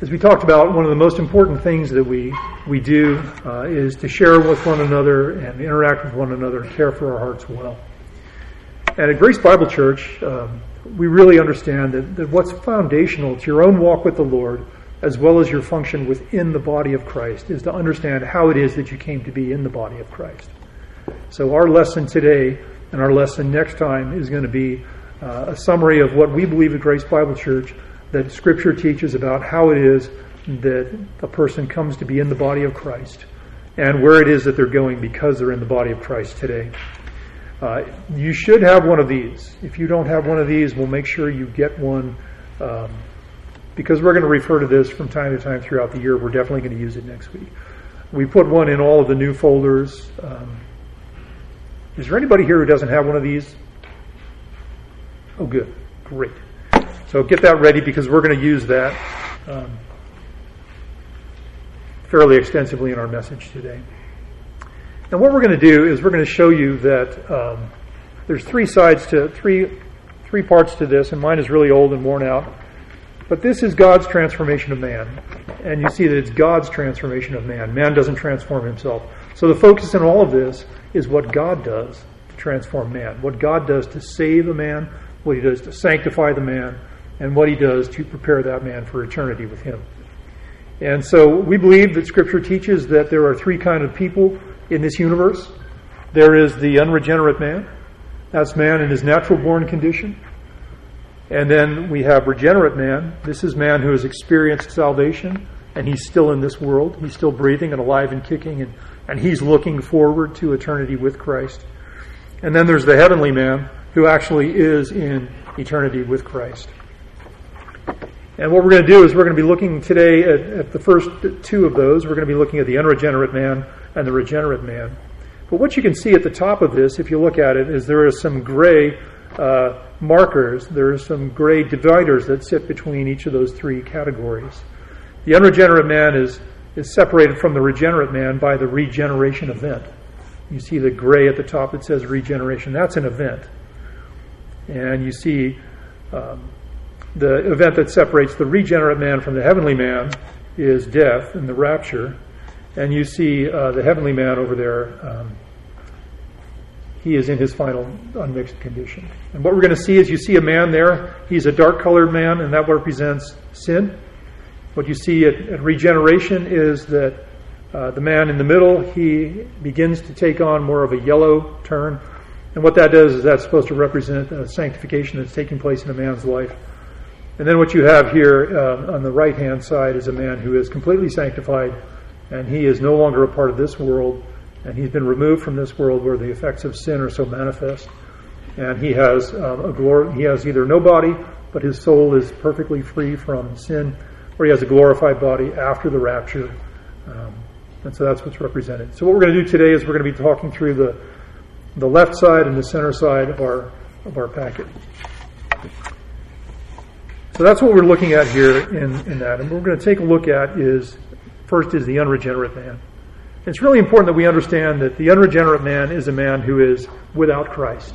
As we talked about, one of the most important things that we do is to share with one another and interact with one another and care for our hearts well. And at Grace Bible Church, we really understand that what's foundational to your own walk with the Lord, as well as your function within the body of Christ, is to understand how it is that you came to be in the body of Christ. So our lesson today and our lesson next time is going to be a summary of what we believe at Grace Bible Church, that Scripture teaches about how it is that a person comes to be in the body of Christ and where it is that they're going because they're in the body of Christ today. You should have one of these. If you don't have one of these, we'll make sure you get one because we're going to refer to this from time to time throughout the year. We're definitely going to use it next week. We put one in all of the new folders. Is there anybody here who doesn't have one of these? Oh, good. Great. So get that ready because we're going to use that fairly extensively in our message today. And what we're going to do is we're going to show you that there's three parts to this, and mine is really old and worn out. But this is God's transformation of man. And you see that it's God's transformation of man. Man doesn't transform himself. So the focus in all of this is what God does to transform man, what God does to save a man, what he does to sanctify the man, and what he does to prepare that man for eternity with him. And so we believe that Scripture teaches that there are three kinds of people in this universe. There is the unregenerate man. That's man in his natural born condition. And then we have regenerate man. This is man who has experienced salvation, and he's still in this world. He's still breathing and alive and kicking, and he's looking forward to eternity with Christ. And then there's the heavenly man, who actually is in eternity with Christ. And what we're going to do is we're going to be looking today at the first two of those. We're going to be looking at the unregenerate man and the regenerate man. But what you can see at the top of this, if you look at it, is there is some gray markers. There are some gray dividers that sit between each of those three categories. The unregenerate man is separated from the regenerate man by the regeneration event. You see the gray at the top that says regeneration. That's an event. And you see the event that separates the regenerate man from the heavenly man is death and the rapture. And you see the heavenly man over there, he is in his final unmixed condition. And what we're going to see is you see a man there, he's a dark-colored man, and that represents sin. What you see at regeneration is that the man in the middle, he begins to take on more of a yellow turn. And what that does is that's supposed to represent sanctification that's taking place in a man's life. And then what you have here on the right-hand side is a man who is completely sanctified, and he is no longer a part of this world, and he's been removed from this world where the effects of sin are so manifest. And he has he has either no body, but his soul is perfectly free from sin, or he has a glorified body after the rapture. And so that's what's represented. So what we're going to do today is we're going to be talking through the left side and the center side of our packet. So that's what we're looking at here in that. And what we're going to take a look at is the unregenerate man. It's really important that we understand that the unregenerate man is a man who is without Christ.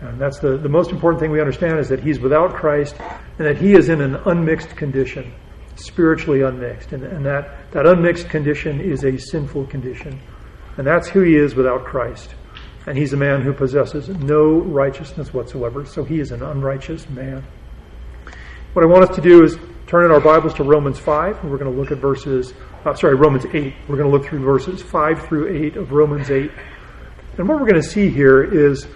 And that's the most important thing we understand, is that he's without Christ and that he is in an unmixed condition, spiritually unmixed. And that unmixed condition is a sinful condition. And that's who he is without Christ. And he's a man who possesses no righteousness whatsoever. So he is an unrighteous man. What I want us to do is turn in our Bibles to Romans 5. And we're going to look at Romans 8. We're going to look through verses 5 through 8 of Romans 8. And what we're going to see here is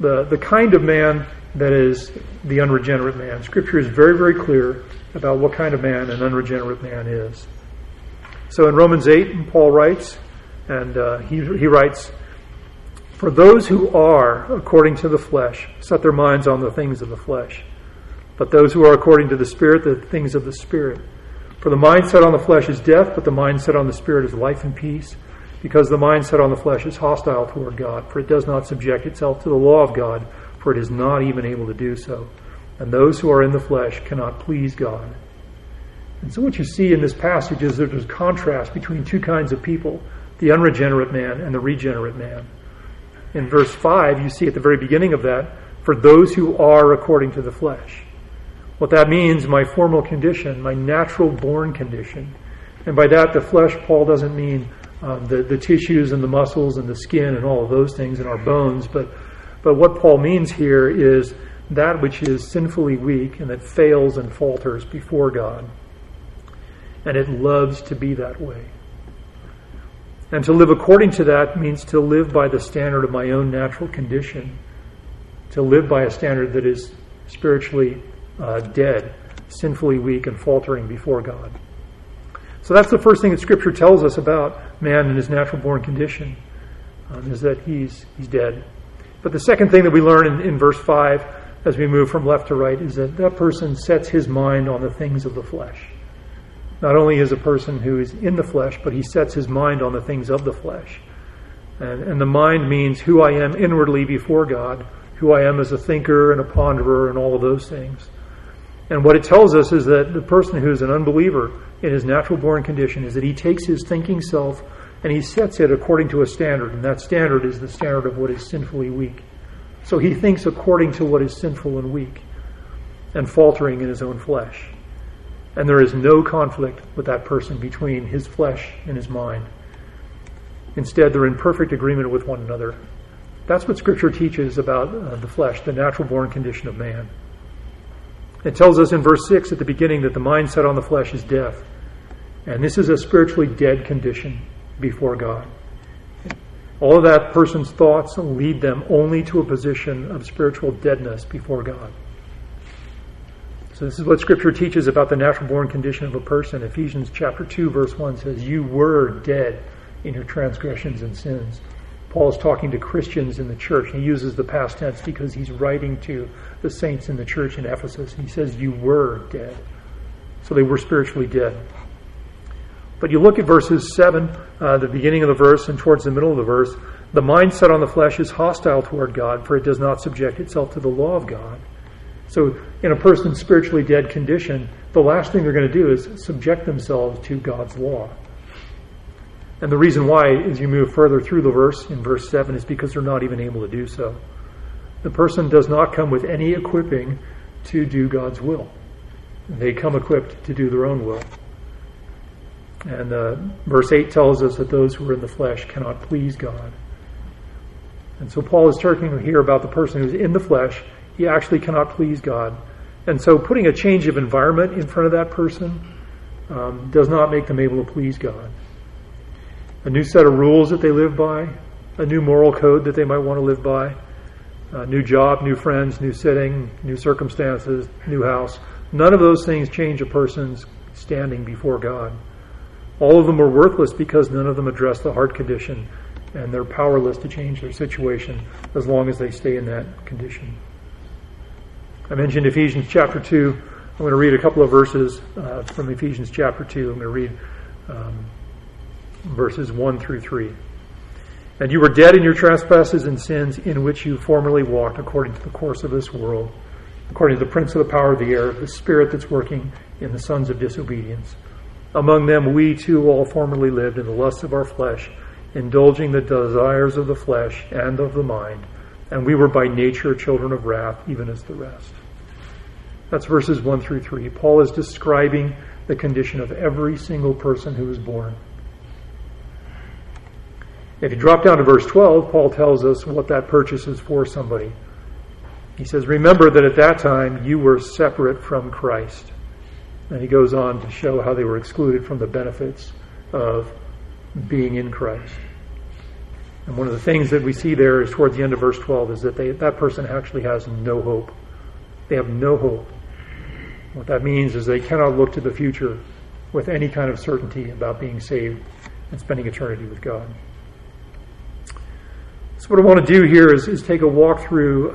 the kind of man that is the unregenerate man. Scripture is very, very clear about what kind of man an unregenerate man is. So in Romans 8, Paul writes, and he writes, "For those who are according to the flesh set their minds on the things of the flesh, but those who are according to the Spirit, the things of the Spirit. For the mind set on the flesh is death, but the mind set on the Spirit is life and peace, because the mind set on the flesh is hostile toward God, for it does not subject itself to the law of God, for it is not even able to do so. And those who are in the flesh cannot please God." And so what you see in this passage is there's a contrast between two kinds of people, the unregenerate man and the regenerate man. In verse 5, you see at the very beginning of that, "For those who are according to the flesh." What that means, my formal condition, my natural born condition. And by that, the flesh, Paul doesn't mean the tissues and the muscles and the skin and all of those things and our bones. But what Paul means here is that which is sinfully weak and that fails and falters before God. And it loves to be that way. And to live according to that means to live by the standard of my own natural condition. To live by a standard that is spiritually dead, sinfully weak, and faltering before God. So that's the first thing that Scripture tells us about man and his natural-born condition, is that he's dead. But the second thing that we learn in verse 5, as we move from left to right, is that that person sets his mind on the things of the flesh. Not only is a person who is in the flesh, but he sets his mind on the things of the flesh. And the mind means who I am inwardly before God, who I am as a thinker and a ponderer and all of those things. And what it tells us is that the person who is an unbeliever in his natural-born condition is that he takes his thinking self and he sets it according to a standard. And that standard is the standard of what is sinfully weak. So he thinks according to what is sinful and weak and faltering in his own flesh. And there is no conflict with that person between his flesh and his mind. Instead, they're in perfect agreement with one another. That's what Scripture teaches about the flesh, the natural-born condition of man. It tells us in verse 6 at the beginning that the mindset on the flesh is death. And this is a spiritually dead condition before God. All of that person's thoughts lead them only to a position of spiritual deadness before God. So this is what Scripture teaches about the natural-born condition of a person. Ephesians chapter 2, verse 1 says, "You were dead in your transgressions and sins." Paul is talking to Christians in the church. He uses the past tense because he's writing to the saints in the church in Ephesus. He says, you were dead. So they were spiritually dead. But you look at verses 7, the beginning of the verse and towards the middle of the verse, the mindset on the flesh is hostile toward God, for it does not subject itself to the law of God. So in a person's spiritually dead condition, the last thing they're going to do is subject themselves to God's law. And the reason why, as you move further through the verse, in verse 7, is because they're not even able to do so. The person does not come with any equipping to do God's will. They come equipped to do their own will. And verse 8 tells us that those who are in the flesh cannot please God. And so Paul is talking here about the person who's in the flesh. He actually cannot please God. And so putting a change of environment in front of that person does not make them able to please God. A new set of rules that they live by, a new moral code that they might want to live by, a new job, new friends, new setting, new circumstances, new house. None of those things change a person's standing before God. All of them are worthless because none of them address the heart condition, and they're powerless to change their situation as long as they stay in that condition. I mentioned Ephesians chapter 2. I'm going to read a couple of verses from Ephesians chapter 2. I'm going to read verses 1 through 3. "And you were dead in your trespasses and sins, in which you formerly walked according to the course of this world, according to the prince of the power of the air, the spirit that's working in the sons of disobedience. Among them we too all formerly lived in the lusts of our flesh, indulging the desires of the flesh and of the mind, and we were by nature children of wrath, even as the rest." That's verses 1 through 3. Paul is describing the condition of every single person who was born. If you drop down to verse 12, Paul tells us what that purchase is for somebody. He says, "Remember that at that time you were separate from Christ." And he goes on to show how they were excluded from the benefits of being in Christ. And one of the things that we see there is towards the end of verse 12 is that that person actually has no hope. They have no hope. What that means is they cannot look to the future with any kind of certainty about being saved and spending eternity with God. So what I want to do here is take a walk through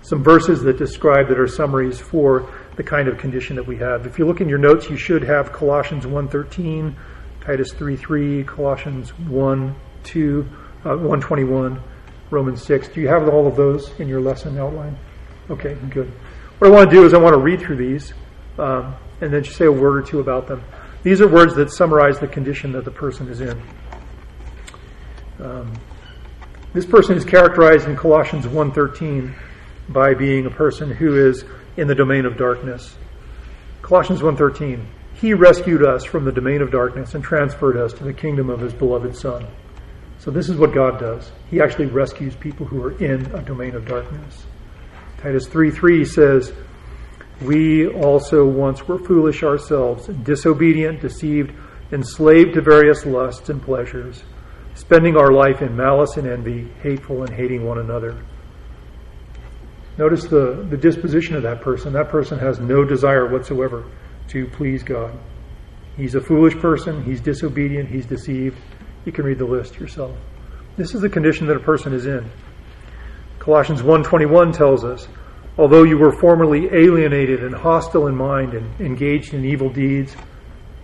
some verses that are summaries for the kind of condition that we have. If you look in your notes, you should have Colossians 1:13, Titus 3:3, Colossians 1:21, Romans 6. Do you have all of those in your lesson outline? Okay, good. What I want to do is I want to read through these and then just say a word or two about them. These are words that summarize the condition that the person is in. This person is characterized in Colossians 1:13 by being a person who is in the domain of darkness. Colossians 1:13, He rescued us from the domain of darkness and transferred us to the kingdom of His beloved Son. So this is what God does. He actually rescues people who are in a domain of darkness. Titus 3:3 says, We also once were foolish ourselves, disobedient, deceived, enslaved to various lusts and pleasures, spending our life in malice and envy, hateful and hating one another. Notice the disposition of that person. That person has no desire whatsoever to please God. He's a foolish person. He's disobedient. He's deceived. You can read the list yourself. This is the condition that a person is in. Colossians 1:21 tells us, Although you were formerly alienated and hostile in mind and engaged in evil deeds,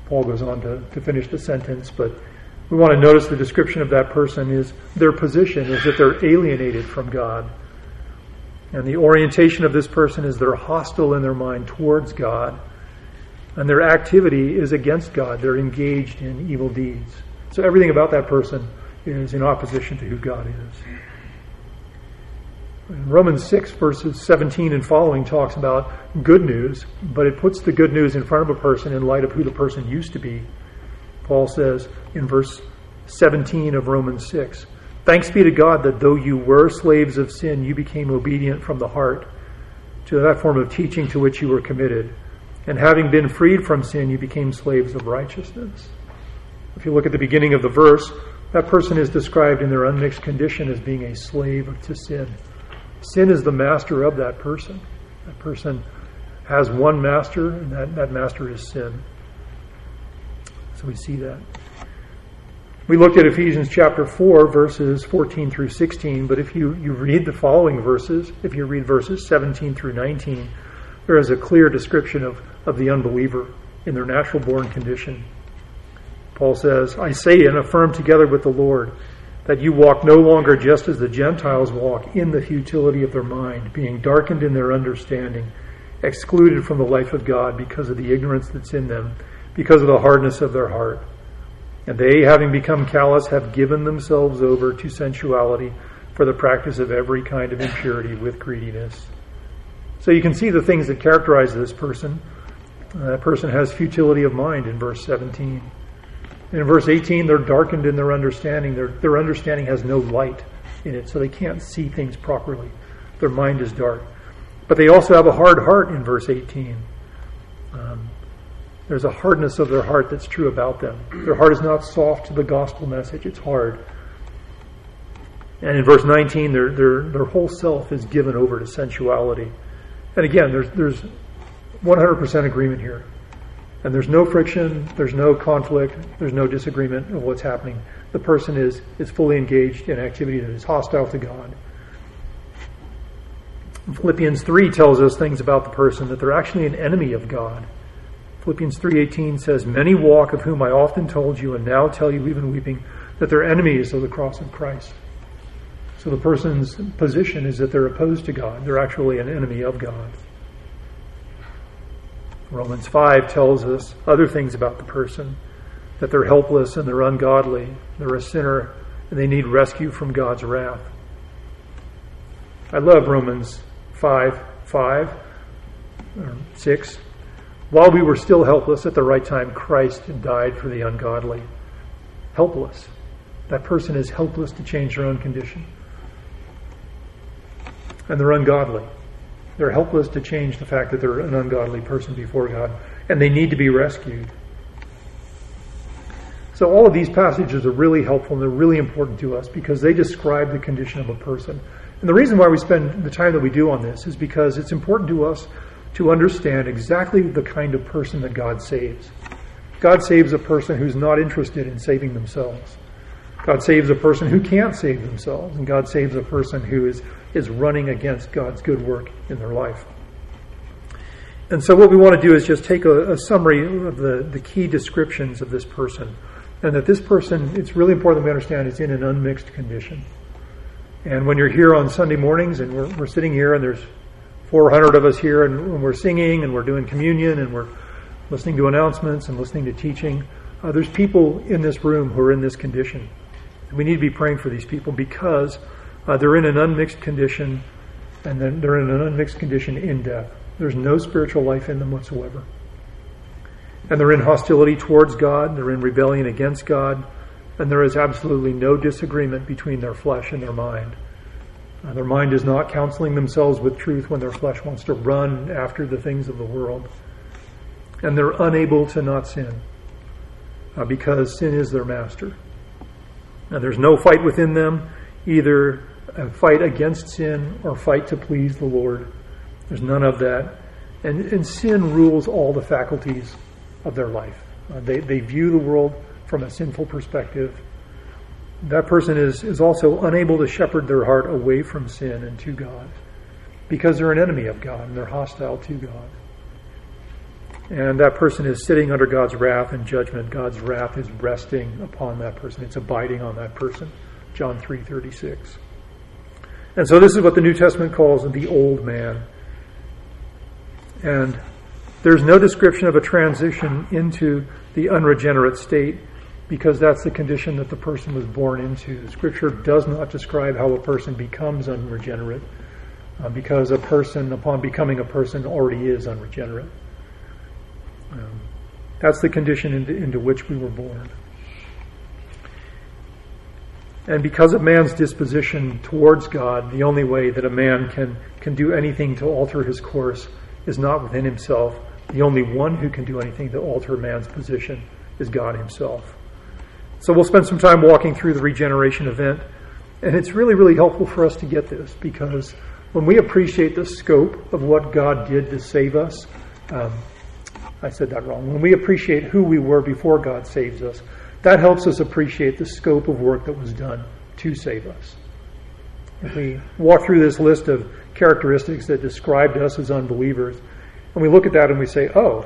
Paul goes on to finish the sentence, but we want to notice the description of that person is their position is that they're alienated from God. And the orientation of this person is they're hostile in their mind towards God, and their activity is against God. They're engaged in evil deeds. So everything about that person is in opposition to who God is. Romans 6 verses 17 and following talks about good news, but it puts the good news in front of a person in light of who the person used to be. Paul says in verse 17 of Romans 6, Thanks be to God that though you were slaves of sin, you became obedient from the heart to that form of teaching to which you were committed. And having been freed from sin, you became slaves of righteousness. If you look at the beginning of the verse, that person is described in their unmixed condition as being a slave to sin. Sin is the master of that person. That person has one master, and that master is sin. So we see that. We looked at Ephesians chapter 4, verses 14 through 16, but if you read the following verses, if you read verses 17 through 19, there is a clear description of the unbeliever in their natural-born condition. Paul says, I say and affirm together with the Lord, that you walk no longer just as the Gentiles walk in the futility of their mind, being darkened in their understanding, excluded from the life of God because of the ignorance that's in them, because of the hardness of their heart. And they, having become callous, have given themselves over to sensuality for the practice of every kind of impurity with greediness. So you can see the things that characterize this person. That person has futility of mind in verse 17. In verse 18, they're darkened in their understanding. Their understanding has no light in it, so they can't see things properly. Their mind is dark. But they also have a hard heart in verse 18. There's a hardness of their heart that's true about them. Their heart is not soft to the gospel message. It's hard. And in verse 19, their whole self is given over to sensuality. And again, there's 100% agreement here. And there's no friction, there's no conflict, there's no disagreement of what's happening. The person is fully engaged in activity that is hostile to God. Philippians 3 tells us things about the person, that they're actually an enemy of God. Philippians 3:18 says, Many walk, of whom I often told you, and now tell you even weeping, that they're enemies of the cross of Christ. So the person's position is that they're opposed to God. They're actually an enemy of God. Romans 5 tells us other things about the person, that they're helpless and they're ungodly, they're a sinner, and they need rescue from God's wrath. I love Romans 5:5 or 6. While we were still helpless, at the right time, Christ died for the ungodly. Helpless. That person is helpless to change their own condition. And they're ungodly. They're helpless to change the fact that they're an ungodly person before God, and they need to be rescued. So all of these passages are really helpful and they're really important to us because they describe the condition of a person. And the reason why we spend the time that we do on this is because it's important to us to understand exactly the kind of person that God saves. God saves a person who's not interested in saving themselves. God saves a person who can't save themselves, and God saves a person who is running against God's good work in their life. And so what we want to do is just take a summary of the key descriptions of this person, and that this person, it's really important that we understand, is in an unmixed condition. And when you're here on Sunday mornings, and we're sitting here, and there's 400 of us here, and we're singing, and we're doing communion, and we're listening to announcements, and listening to teaching, there's people in this room who are in this condition. We need to be praying for these people because they're in an unmixed condition, and then they're in an unmixed condition in death. There's no spiritual life in them whatsoever. And they're in hostility towards God, they're in rebellion against God, and there is absolutely no disagreement between their flesh and their mind. Their mind is not counseling themselves with truth when their flesh wants to run after the things of the world. And they're unable to not sin, because sin is their master. Now, there's no fight within them, either a fight against sin or fight to please the Lord. There's none of that. And sin rules all the faculties of their life. They view the world from a sinful perspective. That person is also unable to shepherd their heart away from sin and to God, because they're an enemy of God and they're hostile to God. And that person is sitting under God's wrath and judgment. God's wrath is resting upon that person. It's abiding on that person. John 3:36. And so this is what the New Testament calls the old man. And there's no description of a transition into the unregenerate state, because that's the condition that the person was born into. Scripture does not describe how a person becomes unregenerate, because a person, upon becoming a person, already is unregenerate. That's the condition into which we were born. And because of man's disposition towards God, the only way that a man can do anything to alter his course is not within himself. The only one who can do anything to alter man's position is God himself. So we'll spend some time walking through the regeneration event. And it's really, really helpful for us to get this, because when we appreciate the scope of what God did to save us, I said that wrong. When we appreciate who we were before God saves us, that helps us appreciate the scope of work that was done to save us. If we walk through this list of characteristics that described us as unbelievers, and we look at that and we say, oh,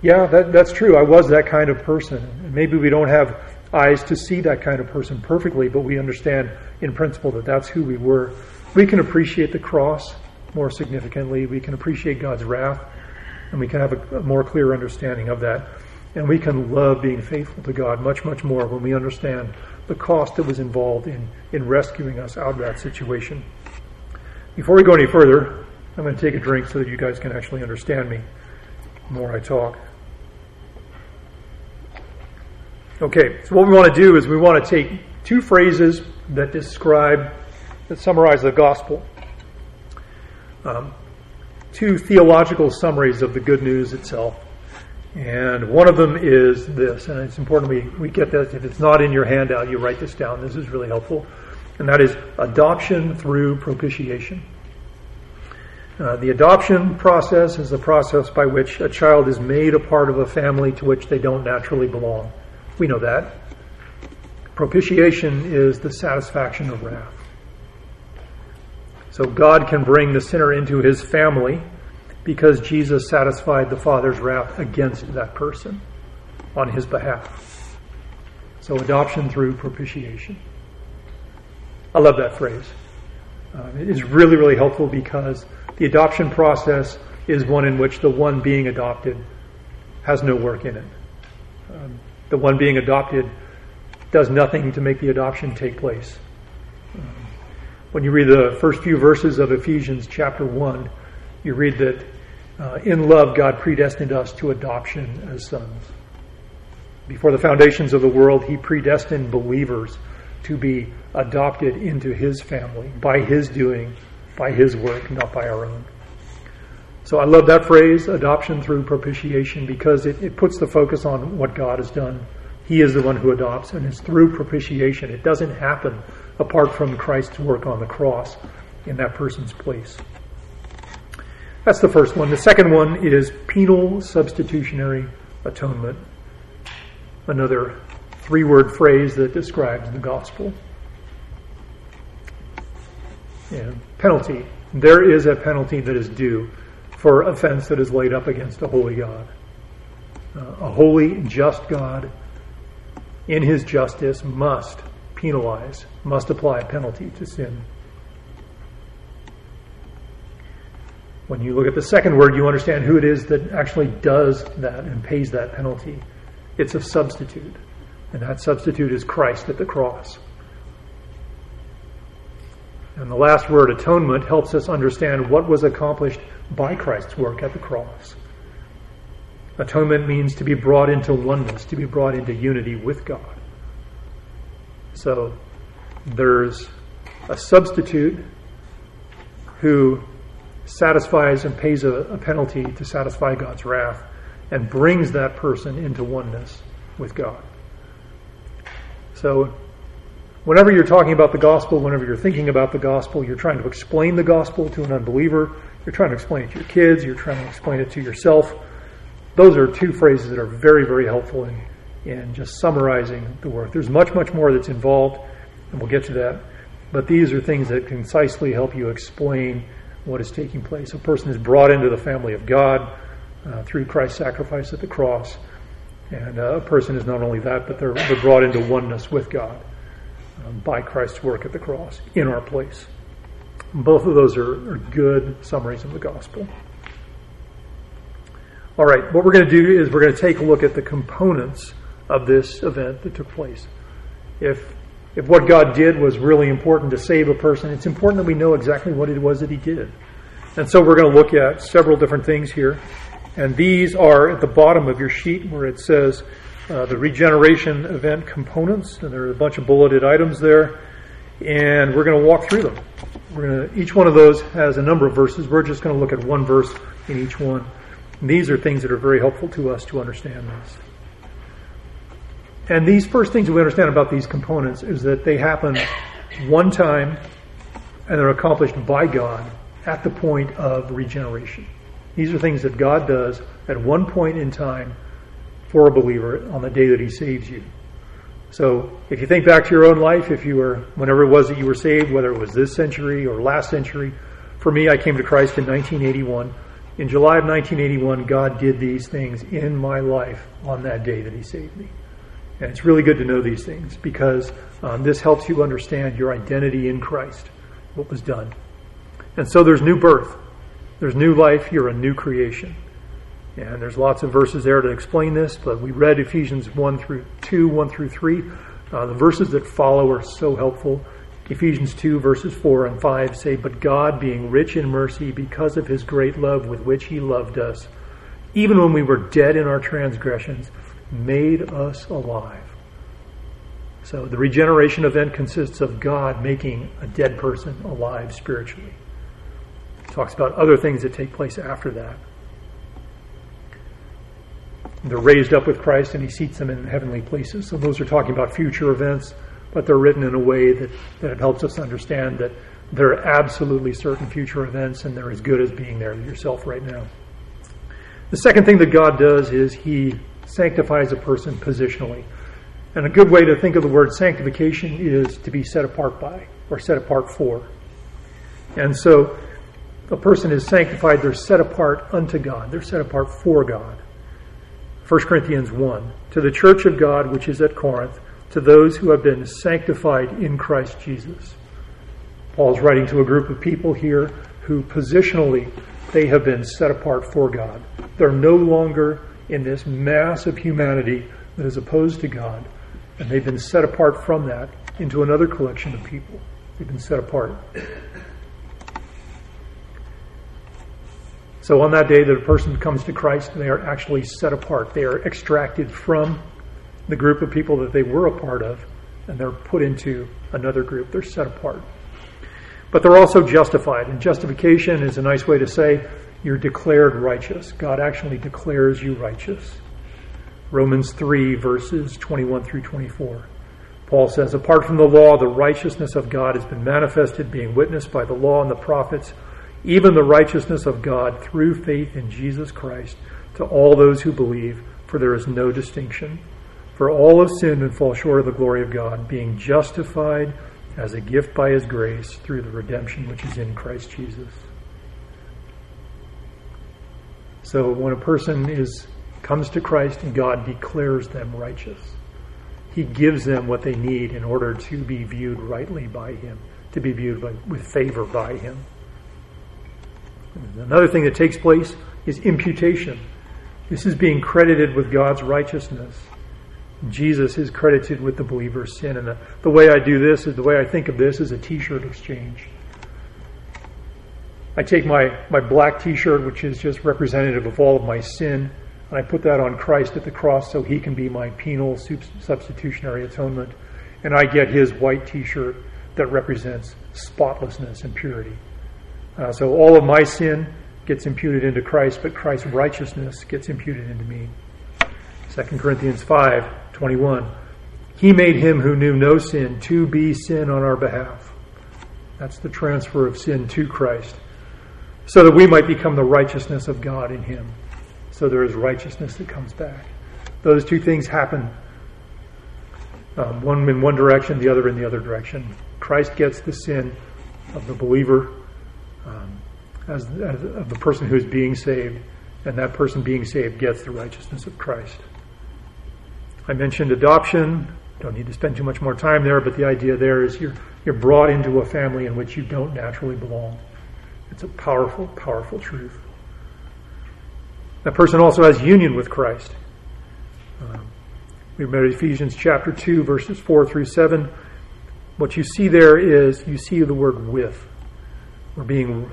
yeah, that's true. I was that kind of person. And maybe we don't have eyes to see that kind of person perfectly, but we understand in principle that that's who we were. We can appreciate the cross more significantly. We can appreciate God's wrath, and we can have a more clear understanding of that. And we can love being faithful to God much, much more when we understand the cost that was involved in rescuing us out of that situation. Before we go any further, I'm going to take a drink so that you guys can actually understand me the more I talk. Okay, so what we want to do is we want to take two phrases that describe, that summarize the gospel. Two theological summaries of the good news itself. And one of them is this, and it's important we get this. If it's not in your handout, you write this down. This is really helpful. And that is adoption through propitiation. The adoption process is the process by which a child is made a part of a family to which they don't naturally belong. We know that. Propitiation is the satisfaction of wrath. So God can bring the sinner into his family because Jesus satisfied the Father's wrath against that person on his behalf. So adoption through propitiation. I love that phrase. It is really, really helpful because the adoption process is one in which the one being adopted has no work in it. The one being adopted does nothing to make the adoption take place. When you read the first few verses of Ephesians chapter 1, you read that in love God predestined us to adoption as sons. Before the foundations of the world, he predestined believers to be adopted into his family by his doing, by his work, not by our own. So I love that phrase, adoption through propitiation, because it puts the focus on what God has done. He is the one who adopts, and it's through propitiation. It doesn't happen apart from Christ's work on the cross in that person's place. That's the first one. The second one is penal substitutionary atonement. Another three-word phrase that describes the gospel. Yeah, penalty. There is a penalty that is due for offense that is laid up against a holy God. A holy, just God in his justice must penalize, must apply a penalty to sin. When you look at the second word, you understand who it is that actually does that and pays that penalty. It's a substitute. And that substitute is Christ at the cross. And the last word, atonement, helps us understand what was accomplished by Christ's work at the cross. Atonement means to be brought into oneness, to be brought into unity with God. So there's a substitute who satisfies and pays a penalty to satisfy God's wrath and brings that person into oneness with God. So whenever you're talking about the gospel, whenever you're thinking about the gospel, you're trying to explain the gospel to an unbeliever. You're trying to explain it to your kids. You're trying to explain it to yourself. Those are two phrases that are very, very helpful in just summarizing the work. There's much, much more that's involved, and we'll get to that. But these are things that concisely help you explain what is taking place. A person is brought into the family of God through Christ's sacrifice at the cross. And a person is not only that, but they're brought into oneness with God by Christ's work at the cross in our place. Both of those are good summaries of the gospel. All right, what we're going to do is we're going to take a look at the components of this event that took place. If what God did was really important to save a person, it's important that we know exactly what it was that he did. And so we're going to look at several different things here. And these are at the bottom of your sheet where it says the regeneration event components. And there are a bunch of bulleted items there. And we're going to walk through them. Each one of those has a number of verses. We're just going to look at one verse in each one. And these are things that are very helpful to us to understand this. And these first things we understand about these components is that they happen one time and they're accomplished by God at the point of regeneration. These are things that God does at one point in time for a believer on the day that he saves you. So if you think back to your own life, if you were, whenever it was that you were saved, whether it was this century or last century, for me, I came to Christ in 1981. In July of 1981, God did these things in my life on that day that he saved me. And it's really good to know these things because this helps you understand your identity in Christ, what was done. And so there's new birth. There's new life. You're a new creation. And there's lots of verses there to explain this, but we read Ephesians 1 through 3. The verses that follow are so helpful. Ephesians 2, verses 4 and 5 say, "But God, being rich in mercy, because of his great love with which he loved us, even when we were dead in our transgressions, made us alive." So the regeneration event consists of God making a dead person alive spiritually. It talks about other things that take place after that. They're raised up with Christ and he seats them in heavenly places. So those are talking about future events, but they're written in a way that it helps us understand that there are absolutely certain future events and they're as good as being there yourself right now. The second thing that God does is he sanctifies a person positionally. And a good way to think of the word sanctification is to be set apart by or set apart for. And so a person is sanctified, they're set apart unto God. They're set apart for God. 1 Corinthians 1, "To the church of God which is at Corinth, to those who have been sanctified in Christ Jesus." Paul's writing to a group of people here who positionally they have been set apart for God. They're no longer in this mass of humanity that is opposed to God, and they've been set apart from that into another collection of people. They've been set apart. So on that day that a person comes to Christ, they are actually set apart. They are extracted from the group of people that they were a part of, and they're put into another group. They're set apart. But they're also justified, and justification is a nice way to say you're declared righteous. God actually declares you righteous. Romans 3, verses 21 through 24. Paul says, "Apart from the law, the righteousness of God has been manifested, being witnessed by the law and the prophets, even the righteousness of God through faith in Jesus Christ to all those who believe, for there is no distinction. For all have sinned and fall short of the glory of God, being justified as a gift by his grace through the redemption which is in Christ Jesus." So when a person comes to Christ, God declares them righteous. He gives them what they need in order to be viewed rightly by him, to be viewed with favor by him. And another thing that takes place is imputation. This is being credited with God's righteousness. Jesus is credited with the believer's sin. And the way I think of this is a t-shirt exchange. I take my black t-shirt, which is just representative of all of my sin, and I put that on Christ at the cross so he can be my penal substitutionary atonement. And I get his white t-shirt that represents spotlessness and purity. So all of my sin gets imputed into Christ, but Christ's righteousness gets imputed into me. 2 Corinthians 5:21. He made him who knew no sin to be sin on our behalf. That's the transfer of sin to Christ, so that we might become the righteousness of God in him. So there is righteousness that comes back. Those two things happen, one in one direction, the other in the other direction. Christ gets the sin of the believer, as of the person who is being saved, and that person being saved gets the righteousness of Christ. I mentioned adoption. Don't need to spend too much more time there, but the idea there is you're brought into a family in which you don't naturally belong. It's a powerful, powerful truth. That person also has union with Christ. We read Ephesians chapter 2, verses 4 through 7. What you see there is, you see the word with. We're being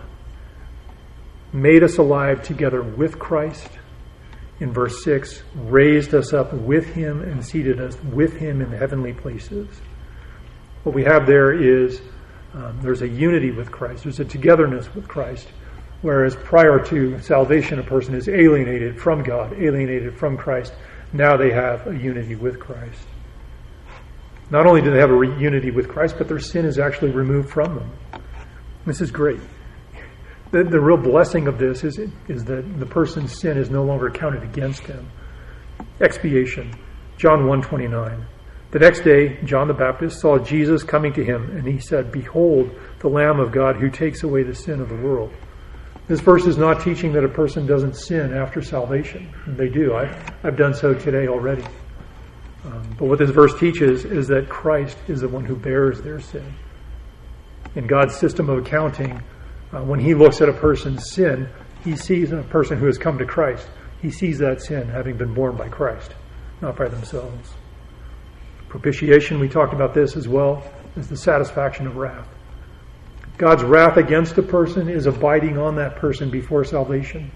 made us alive together with Christ. In verse 6, raised us up with him and seated us with him in heavenly places. What we have there is there's a unity with Christ. There's a togetherness with Christ. Whereas prior to salvation, a person is alienated from God, alienated from Christ. Now they have a unity with Christ. Not only do they have a unity with Christ, but their sin is actually removed from them. This is great. The real blessing of this is that the person's sin is no longer counted against him. Expiation, John 1:29. The next day, John the Baptist saw Jesus coming to him, and he said, "Behold, the Lamb of God who takes away the sin of the world." This verse is not teaching that a person doesn't sin after salvation. They do. I've done so today already. But what this verse teaches is that Christ is the one who bears their sin. In God's system of accounting, when he looks at a person's sin, he sees a person who has come to Christ. He sees that sin having been borne by Christ, not by themselves. Propitiation, we talked about this as well, is the satisfaction of wrath. God's wrath against a person is abiding on that person before salvation.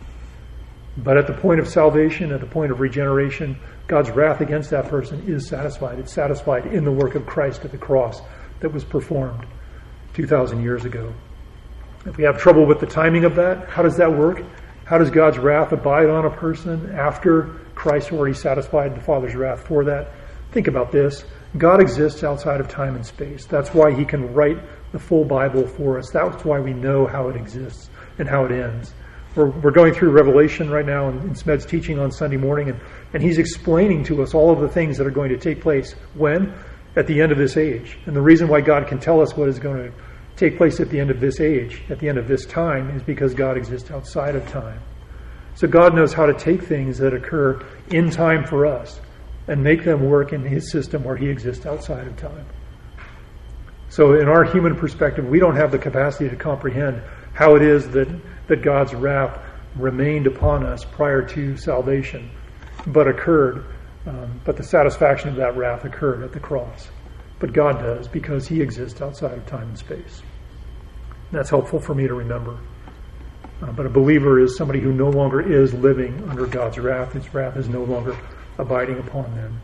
But at the point of salvation, at the point of regeneration, God's wrath against that person is satisfied. It's satisfied in the work of Christ at the cross that was performed 2,000 years ago. If we have trouble with the timing of that, how does that work? How does God's wrath abide on a person after Christ already satisfied the Father's wrath for that? Think about this. God exists outside of time and space. That's why he can write the full Bible for us. That's why we know how it exists and how it ends. We're going through Revelation right now in Smed's teaching on Sunday morning, and he's explaining to us all of the things that are going to take place when? At the end of this age. And the reason why God can tell us what is going to take place at the end of this age, at the end of this time, is because God exists outside of time. So God knows how to take things that occur in time for us and make them work in his system where he exists outside of time. So in our human perspective, we don't have the capacity to comprehend how it is that God's wrath remained upon us prior to salvation, but occurred, but the satisfaction of that wrath occurred at the cross. But God does, because he exists outside of time and space. And that's helpful for me to remember. But a believer is somebody who no longer is living under God's wrath. His wrath is no longer abiding upon them.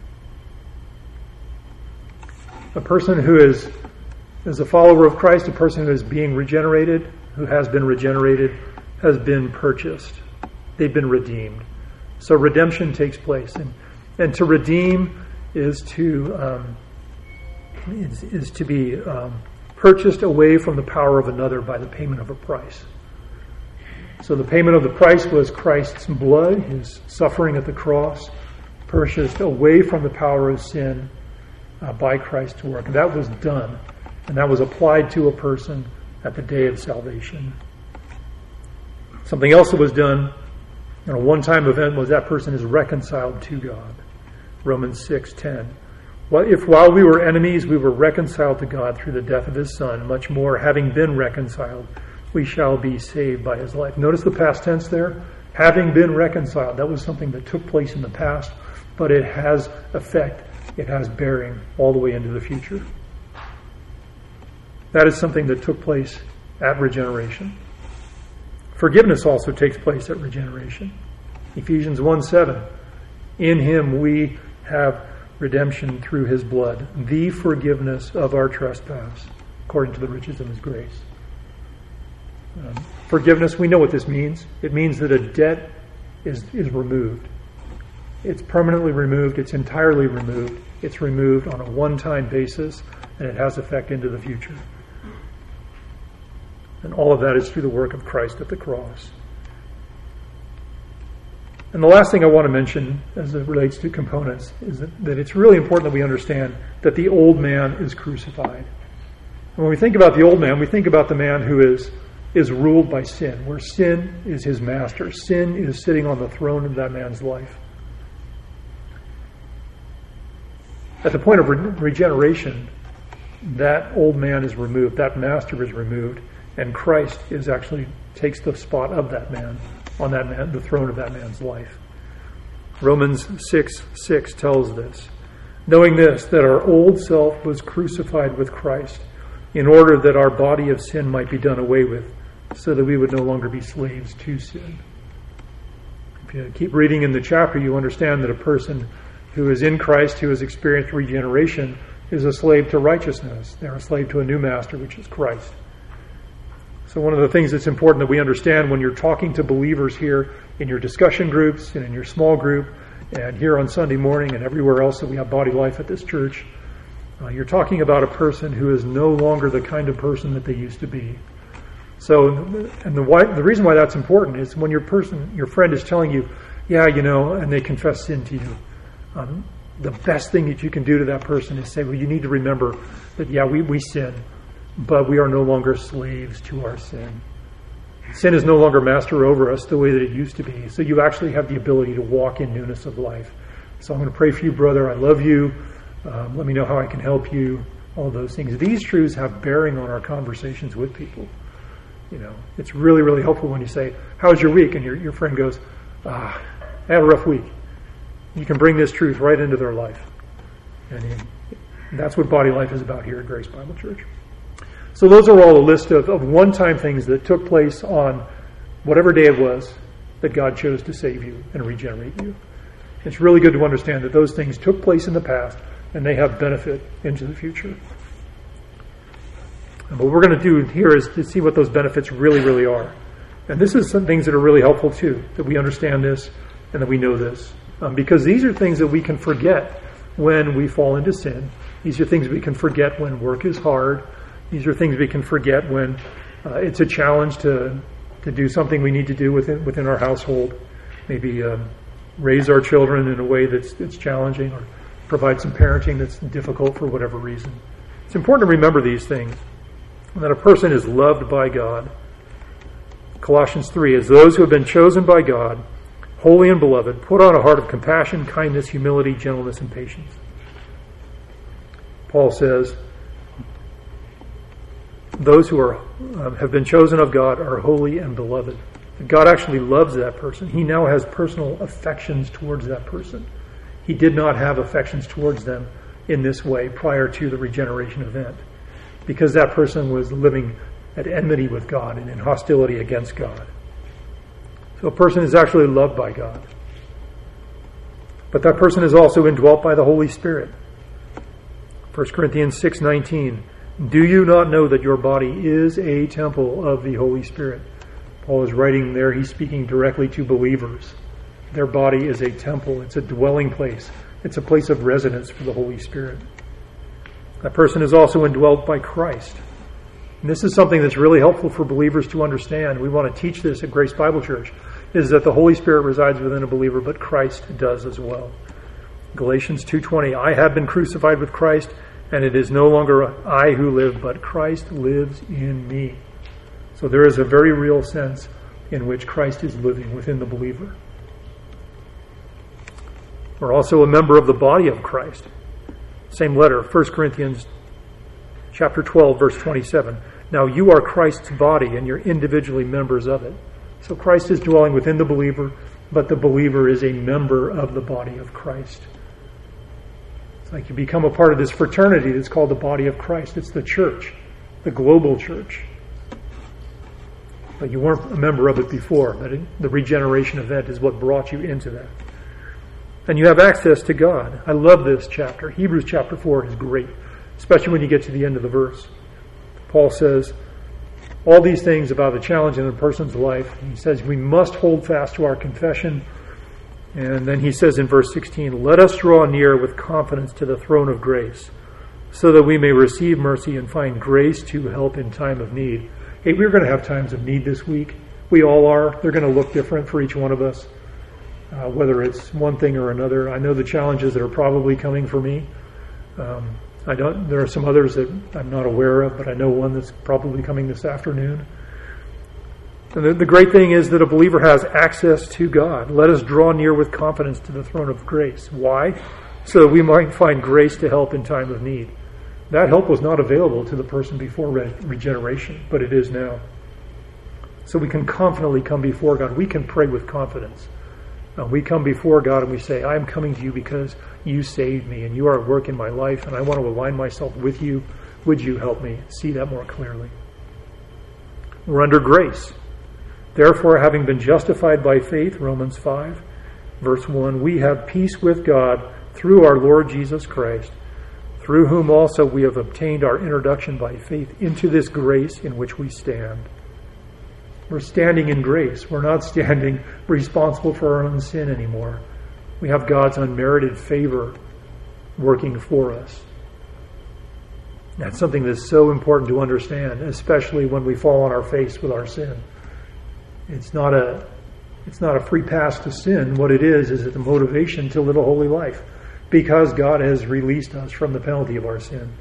A person who is a follower of Christ, a person who is being regenerated, who has been regenerated, has been purchased. They've been redeemed. So redemption takes place. And to redeem is to be purchased away from the power of another by the payment of a price. So the payment of the price was Christ's blood, his suffering at the cross, purchased away from the power of sin by Christ's work. And that was done, and that was applied to a person at the day of salvation. Something else that was done in a one-time event was that person is reconciled to God. Romans 6:10. Well, if while we were enemies, we were reconciled to God through the death of his Son, much more, having been reconciled, we shall be saved by his life. Notice the past tense there. Having been reconciled. That was something that took place in the past, but it has effect. It has bearing all the way into the future. That is something that took place at regeneration. Forgiveness also takes place at regeneration. Ephesians 1:7. In him we have redemption through his blood, the forgiveness of our trespass, according to the riches of his grace. Forgiveness, we know what this means. It means that a debt is removed. It's permanently removed. It's entirely removed. It's removed on a one-time basis, and it has effect into the future. And all of that is through the work of Christ at the cross. And the last thing I want to mention as it relates to components is that it's really important that we understand that the old man is crucified. And when we think about the old man, we think about the man who is ruled by sin, where sin is his master. Sin is sitting on the throne of that man's life. At the point of regeneration, that old man is removed, that master is removed, and Christ is actually takes the spot of that man on that man, the throne of that man's life. Romans 6:6 tells this, knowing this, that our old self was crucified with Christ, in order that our body of sin might be done away with, so that we would no longer be slaves to sin. If you keep reading in the chapter, you understand that a person who is in Christ, who has experienced regeneration, is a slave to righteousness. They're a slave to a new master, which is Christ. So one of the things that's important that we understand when you're talking to believers here in your discussion groups and in your small group and here on Sunday morning and everywhere else that we have body life at this church, you're talking about a person who is no longer the kind of person that they used to be. So, and the reason why that's important is when your friend is telling you, yeah, you know, and they confess sin to you, the best thing that you can do to that person is say, well, you need to remember that, yeah, we sin, but we are no longer slaves to our sin. Sin is no longer master over us the way that it used to be. So you actually have the ability to walk in newness of life. So I'm going to pray for you, brother. I love you. Let me know how I can help you. All those things. These truths have bearing on our conversations with people. You know, it's really, really helpful when you say, how's your week? And your friend goes, I had a rough week. You can bring this truth right into their life. And that's what body life is about here at Grace Bible Church. So those are all a list of one-time things that took place on whatever day it was that God chose to save you and regenerate you. It's really good to understand that those things took place in the past and they have benefit into the future. And what we're going to do here is to see what those benefits really, really are. And this is some things that are really helpful too, that we understand this and that we know this. Because these are things that we can forget when we fall into sin. These are things we can forget when work is hard. These are things we can forget when it's a challenge to do something we need to do within our household. Maybe raise our children in a way that's challenging, or provide some parenting that's difficult for whatever reason. It's important to remember these things, that a person is loved by God. Colossians 3, as those who have been chosen by God, holy and beloved, put on a heart of compassion, kindness, humility, gentleness, and patience. Paul says, those who have been chosen of God are holy and beloved. God actually loves that person. He now has personal affections towards that person. He did not have affections towards them in this way prior to the regeneration event, because that person was living at enmity with God and in hostility against God. So a person is actually loved by God. But that person is also indwelt by the Holy Spirit. 1 Corinthians 6:19, do you not know that your body is a temple of the Holy Spirit? Paul is writing there, he's speaking directly to believers. Their body is a temple, it's a dwelling place, it's a place of residence for the Holy Spirit. That person is also indwelt by Christ. And this is something that's really helpful for believers to understand. We want to teach this at Grace Bible Church, is that the Holy Spirit resides within a believer, but Christ does as well. Galatians 2:20, I have been crucified with Christ, and it is no longer I who live, but Christ lives in me. So there is a very real sense in which Christ is living within the believer. We're also a member of the body of Christ. Same letter, 1 Corinthians Chapter 12, verse 27. Now you are Christ's body, and you're individually members of it. So Christ is dwelling within the believer, but the believer is a member of the body of Christ. It's like you become a part of this fraternity that's called the body of Christ. It's the church, the global church. but you weren't a member of it before. But the regeneration event is what brought you into that. And you have access to God. I love this chapter. Hebrews chapter 4 is great, especially when you get to the end of the verse. Paul says all these things about the challenge in a person's life. He says we must hold fast to our confession. And then he says in verse 16, let us draw near with confidence to the throne of grace, so that we may receive mercy and find grace to help in time of need. Hey, we're going to have times of need this week. We all are. They're going to look different for each one of us, whether it's one thing or another. I know the challenges that are probably coming for me. There are some others that I'm not aware of, but I know one that's probably coming this afternoon. And the great thing is that a believer has access to God. Let us draw near with confidence to the throne of grace. Why? So that we might find grace to help in time of need. That help was not available to the person before regeneration, but it is now. So we can confidently come before God. We can pray with confidence. We come before God and we say, I am coming to you because you saved me and you are at work in my life and I want to align myself with you. Would you help me see that more clearly? We're under grace. Therefore, having been justified by faith, Romans 5, verse 1, we have peace with God through our Lord Jesus Christ, through whom also we have obtained our introduction by faith into this grace in which we stand. We're standing in grace. We're not standing responsible for our own sin anymore. We have God's unmerited favor working for us. That's something that's so important to understand, especially when we fall on our face with our sin. It's not a free pass to sin. What it is it's a motivation to live a holy life because God has released us from the penalty of our sin.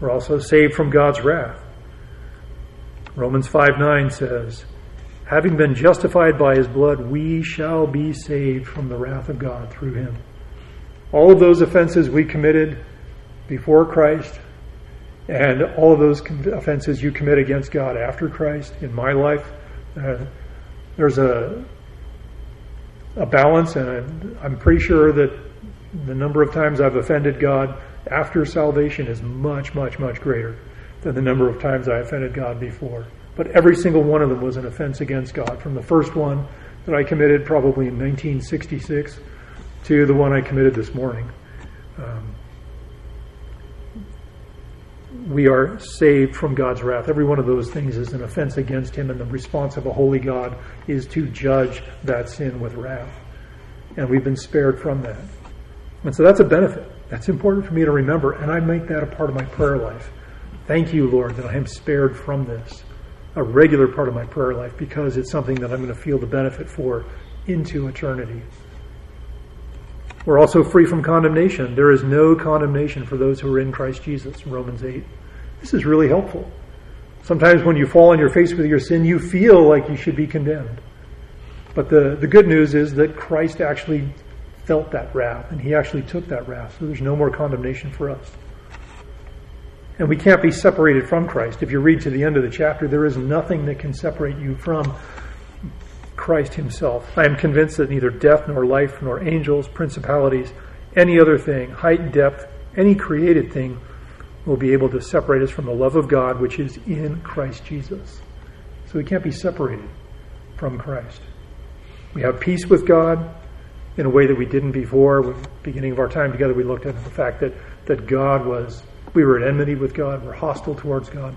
We're also saved from God's wrath. Romans 5:9 says, having been justified by his blood, we shall be saved from the wrath of God through him. All of those offenses we committed before Christ, and all of those offenses you commit against God after Christ, in my life, there's a balance, and I'm pretty sure that the number of times I've offended God after salvation is much, much, much greater than the number of times I offended God before. But every single one of them was an offense against God, from the first one that I committed probably in 1966 to the one I committed this morning. We are saved from God's wrath. Every one of those things is an offense against him, and the response of a holy God is to judge that sin with wrath. And we've been spared from that. And so that's a benefit. That's important for me to remember, and I make that a part of my prayer life. Thank you, Lord, that I am spared from this, a regular part of my prayer life, because it's something that I'm going to feel the benefit for into eternity. We're also free from condemnation. There is no condemnation for those who are in Christ Jesus, Romans 8. This is really helpful. Sometimes when you fall on your face with your sin, you feel like you should be condemned. But the good news is that Christ actually felt that wrath, and he actually took that wrath. So there's no more condemnation for us. And we can't be separated from Christ. If you read to the end of the chapter, there is nothing that can separate you from Christ himself. I am convinced that neither death nor life nor angels, principalities, any other thing, height, depth, any created thing will be able to separate us from the love of God which is in Christ Jesus. So we can't be separated from Christ. We have peace with God in a way that we didn't before. At the beginning of our time together, we looked at the fact that we were at enmity with God, we're hostile towards God.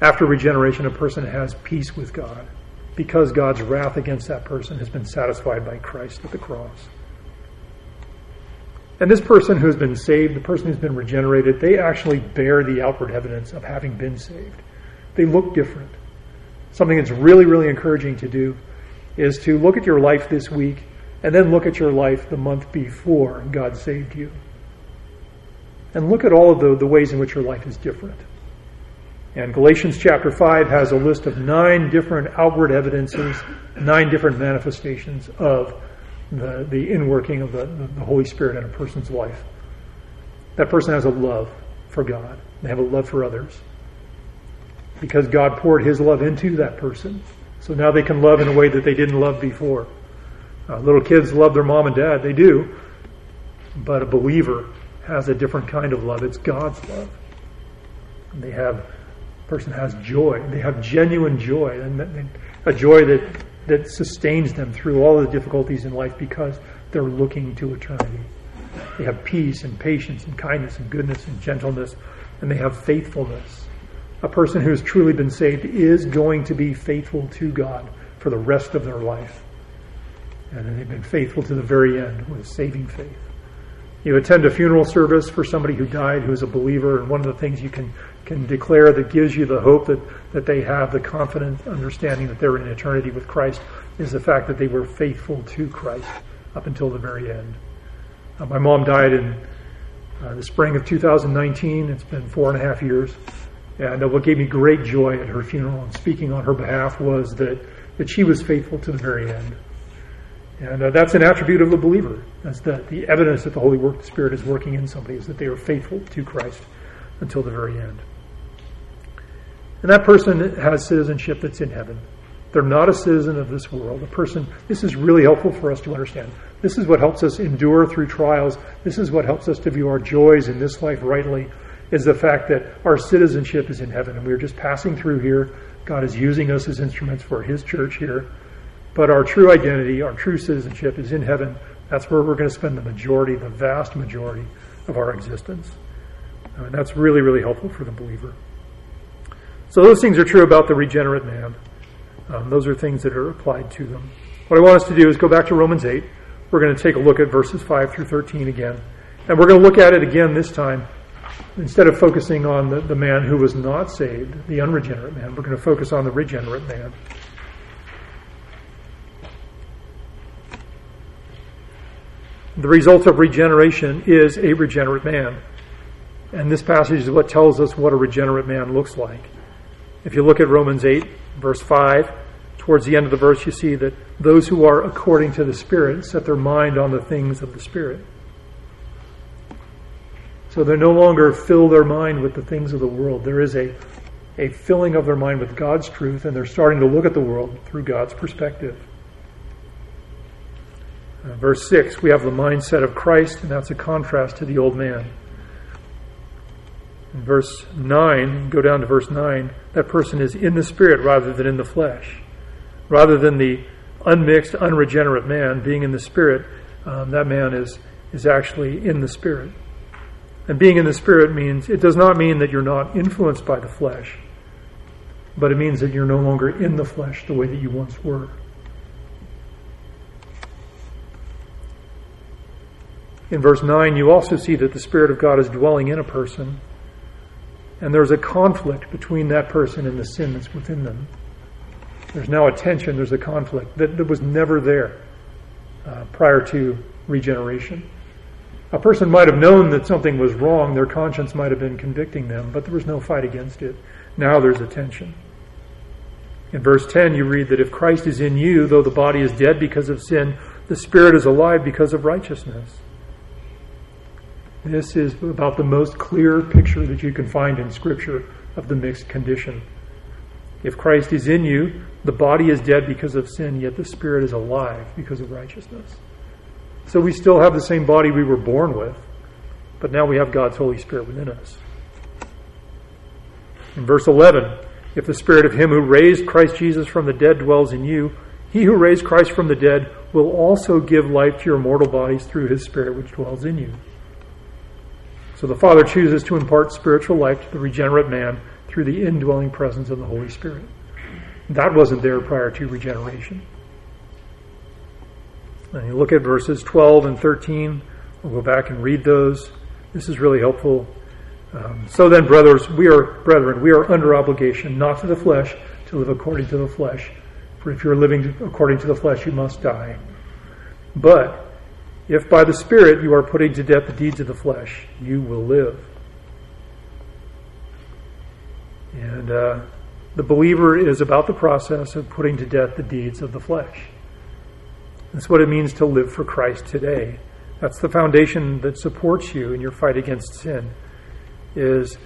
After regeneration, a person has peace with God, because God's wrath against that person has been satisfied by Christ at the cross. And this person who has been saved, the person who's been regenerated, they actually bear the outward evidence of having been saved. They look different. Something that's really, really encouraging to do is to look at your life this week and then look at your life the month before God saved you. And look at all of the ways in which your life is different. And Galatians chapter 5 has a list of 9 different outward evidences, 9 different manifestations of the inworking of the Holy Spirit in a person's life. That person has a love for God. They have a love for others. Because God poured his love into that person. So now they can love in a way that they didn't love before. Little kids love their mom and dad. They do. But a believer has a different kind of love. It's God's love. And they have person has joy. They have genuine joy, and a joy that sustains them through all the difficulties in life because they're looking to eternity. They have peace and patience and kindness and goodness and gentleness, and they have faithfulness. A person who has truly been saved is going to be faithful to God for the rest of their life. And they've been faithful to the very end with saving faith. You attend a funeral service for somebody who died who is a believer, and one of the things you can declare that gives you the hope that they have the confident understanding that they're in eternity with Christ is the fact that they were faithful to Christ up until the very end. My mom died in the spring of 2019. It's been 4.5 years. And what gave me great joy at her funeral and speaking on her behalf was that she was faithful to the very end. And that's an attribute of the believer. That's the evidence that the Holy Spirit is working in somebody, is that they are faithful to Christ until the very end. And that person has citizenship that's in heaven. They're not a citizen of this world. This is really helpful for us to understand. This is what helps us endure through trials. This is what helps us to view our joys in this life rightly, is the fact that our citizenship is in heaven. And we're just passing through here. God is using us as instruments for His church here. But our true identity, our true citizenship is in heaven. That's where we're going to spend the vast majority of our existence. And that's really, really helpful for the believer. So those things are true about the regenerate man. Those are things that are applied to them. What I want us to do is go back to Romans 8. We're going to take a look at verses 5 through 13 again. And we're going to look at it again this time. Instead of focusing on the man who was not saved, the unregenerate man, we're going to focus on the regenerate man. The result of regeneration is a regenerate man. And this passage is what tells us what a regenerate man looks like. If you look at Romans 8, verse 5, towards the end of the verse you see that those who are according to the Spirit set their mind on the things of the Spirit. So they no longer fill their mind with the things of the world. There is a filling of their mind with God's truth, and they're starting to look at the world through God's perspective. Verse 6, we have the mindset of Christ, and that's a contrast to the old man. In verse 9, go down to verse 9, that person is in the Spirit rather than in the flesh. Rather than the unmixed, unregenerate man being in the Spirit, that man is actually in the Spirit. And being in the Spirit means, it does not mean that you're not influenced by the flesh, but it means that you're no longer in the flesh the way that you once were. In verse 9, you also see that the Spirit of God is dwelling in a person, and there's a conflict between that person and the sin that's within them. There's now a tension, there's a conflict that was never there prior to regeneration. A person might have known that something was wrong, their conscience might have been convicting them, but there was no fight against it. Now there's a tension. In verse 10, you read that if Christ is in you, though the body is dead because of sin, the Spirit is alive because of righteousness. This is about the most clear picture that you can find in Scripture of the mixed condition. If Christ is in you, the body is dead because of sin, yet the Spirit is alive because of righteousness. So we still have the same body we were born with, but now we have God's Holy Spirit within us. In verse 11, if the Spirit of Him who raised Christ Jesus from the dead dwells in you, He who raised Christ from the dead will also give life to your mortal bodies through His Spirit which dwells in you. So the Father chooses to impart spiritual life to the regenerate man through the indwelling presence of the Holy Spirit. That wasn't there prior to regeneration. And you look at verses 12 and 13. We'll go back and read those. This is really helpful. So then, brethren, we are under obligation, not to the flesh, to live according to the flesh. For if you're living according to the flesh, you must die. But if by the Spirit you are putting to death the deeds of the flesh, you will live. And the believer is about the process of putting to death the deeds of the flesh. That's what it means to live for Christ today. That's the foundation that supports you in your fight against sin. It's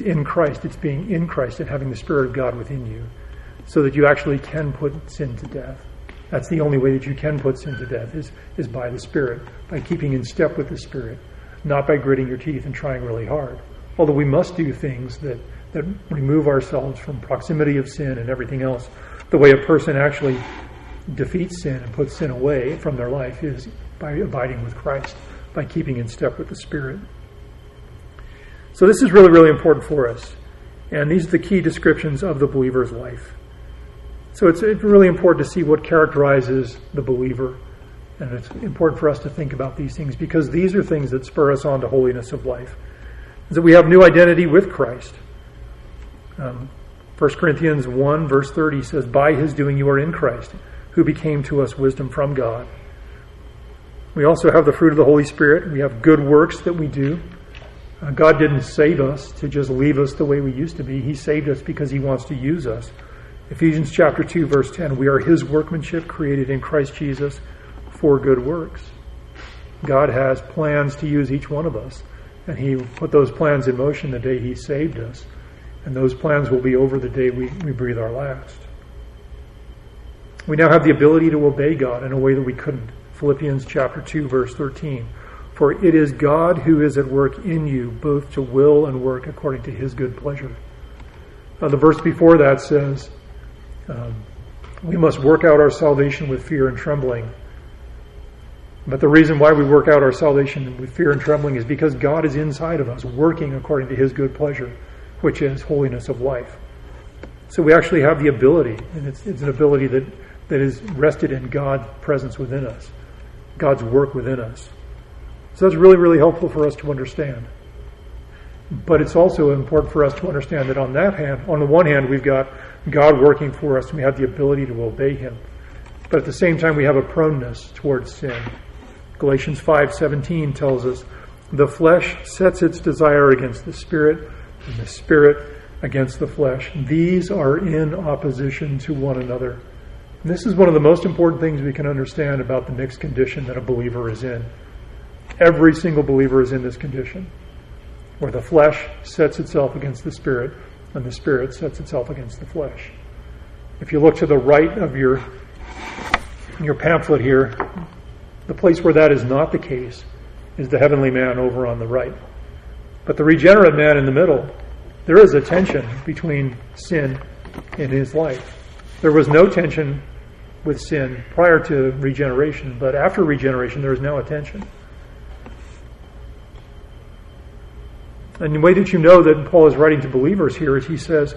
in Christ. It's being in Christ and having the Spirit of God within you so that you actually can put sin to death. That's the only way that you can put sin to death is by the Spirit, by keeping in step with the Spirit, not by gritting your teeth and trying really hard. Although we must do things that, that remove ourselves from proximity of sin and everything else. The way a person actually defeats sin and puts sin away from their life is by abiding with Christ, by keeping in step with the Spirit. So this is really, really important for us. And these are the key descriptions of the believer's life. So it's really important to see what characterizes the believer. And it's important for us to think about these things, because these are things that spur us on to holiness of life. That we have new identity with Christ. 1 Corinthians 1 verse 30 says, "By his doing you are in Christ, who became to us wisdom from God." We also have the fruit of the Holy Spirit. We have good works that we do. God didn't save us to just leave us the way we used to be. He saved us because he wants to use us. Ephesians chapter 2 verse 10, "We are his workmanship, created in Christ Jesus for good works." God has plans to use each one of us, and he put those plans in motion the day he saved us. And those plans will be over the day we breathe our last. We now have the ability to obey God in a way that we couldn't. Philippians chapter 2, verse 13. "For it is God who is at work in you, both to will and work according to his good pleasure." The verse before that says, we must work out our salvation with fear and trembling. But the reason why we work out our salvation with fear and trembling is because God is inside of us, working according to his good pleasure, which is holiness of life. So we actually have the ability, and it's an ability that is rested in God's presence within us, God's work within us. So that's really, really helpful for us to understand. But it's also important for us to understand that on the one hand, we've got God working for us, and we have the ability to obey him. But at the same time, we have a proneness towards sin. Galatians 5:17 tells us, "The flesh sets its desire against the Spirit, and the Spirit against the flesh. These are in opposition to one another." And this is one of the most important things we can understand about the mixed condition that a believer is in. Every single believer is in this condition, where the flesh sets itself against the Spirit, and the Spirit sets itself against the flesh. If you look to the right of your pamphlet here, the place where that is not the case is the heavenly man over on the right. But the regenerate man in the middle, there is a tension between sin and his life. There was no tension with sin prior to regeneration, but after regeneration, there is now a tension. And the way that you know that Paul is writing to believers here is he says,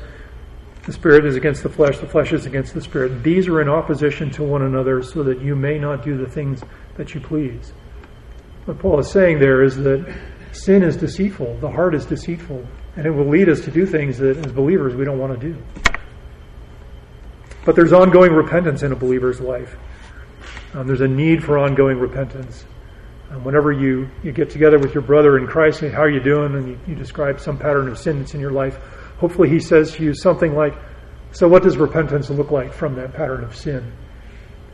the Spirit is against the flesh is against the Spirit. These are in opposition to one another, so that you may not do the things that you please. What Paul is saying there is that sin is deceitful, the heart is deceitful, and it will lead us to do things that as believers we don't want to do. But there's ongoing repentance in a believer's life. There's a need for ongoing repentance. Whenever you get together with your brother in Christ, say, "How are you doing?" and you describe some pattern of sin that's in your life, hopefully he says to you something like, "So what does repentance look like from that pattern of sin?"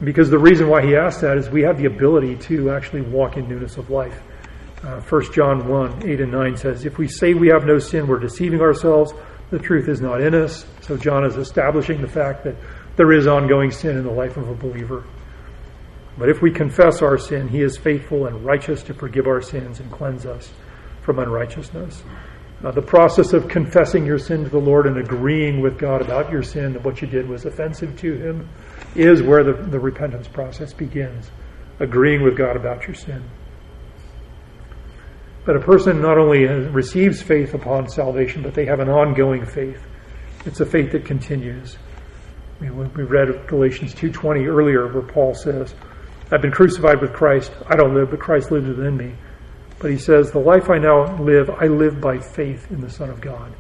Because the reason why he asks that is we have the ability to actually walk in newness of life. 1 John 1, 8 and 9 says, "If we say we have no sin, we're deceiving ourselves. The truth is not in us." So John is establishing the fact that there is ongoing sin in the life of a believer. "But if we confess our sin, he is faithful and righteous to forgive our sins and cleanse us from unrighteousness." The process of confessing your sin to the Lord and agreeing with God about your sin, that what you did was offensive to him, is where the repentance process begins. Agreeing with God about your sin. But a person not only receives faith upon salvation, but they have an ongoing faith. It's a faith that continues. We read Galatians 2:20 earlier, where Paul says, "I've been crucified with Christ. I don't live, but Christ lives within me." But he says, "The life I now live, I live by faith in the Son of God."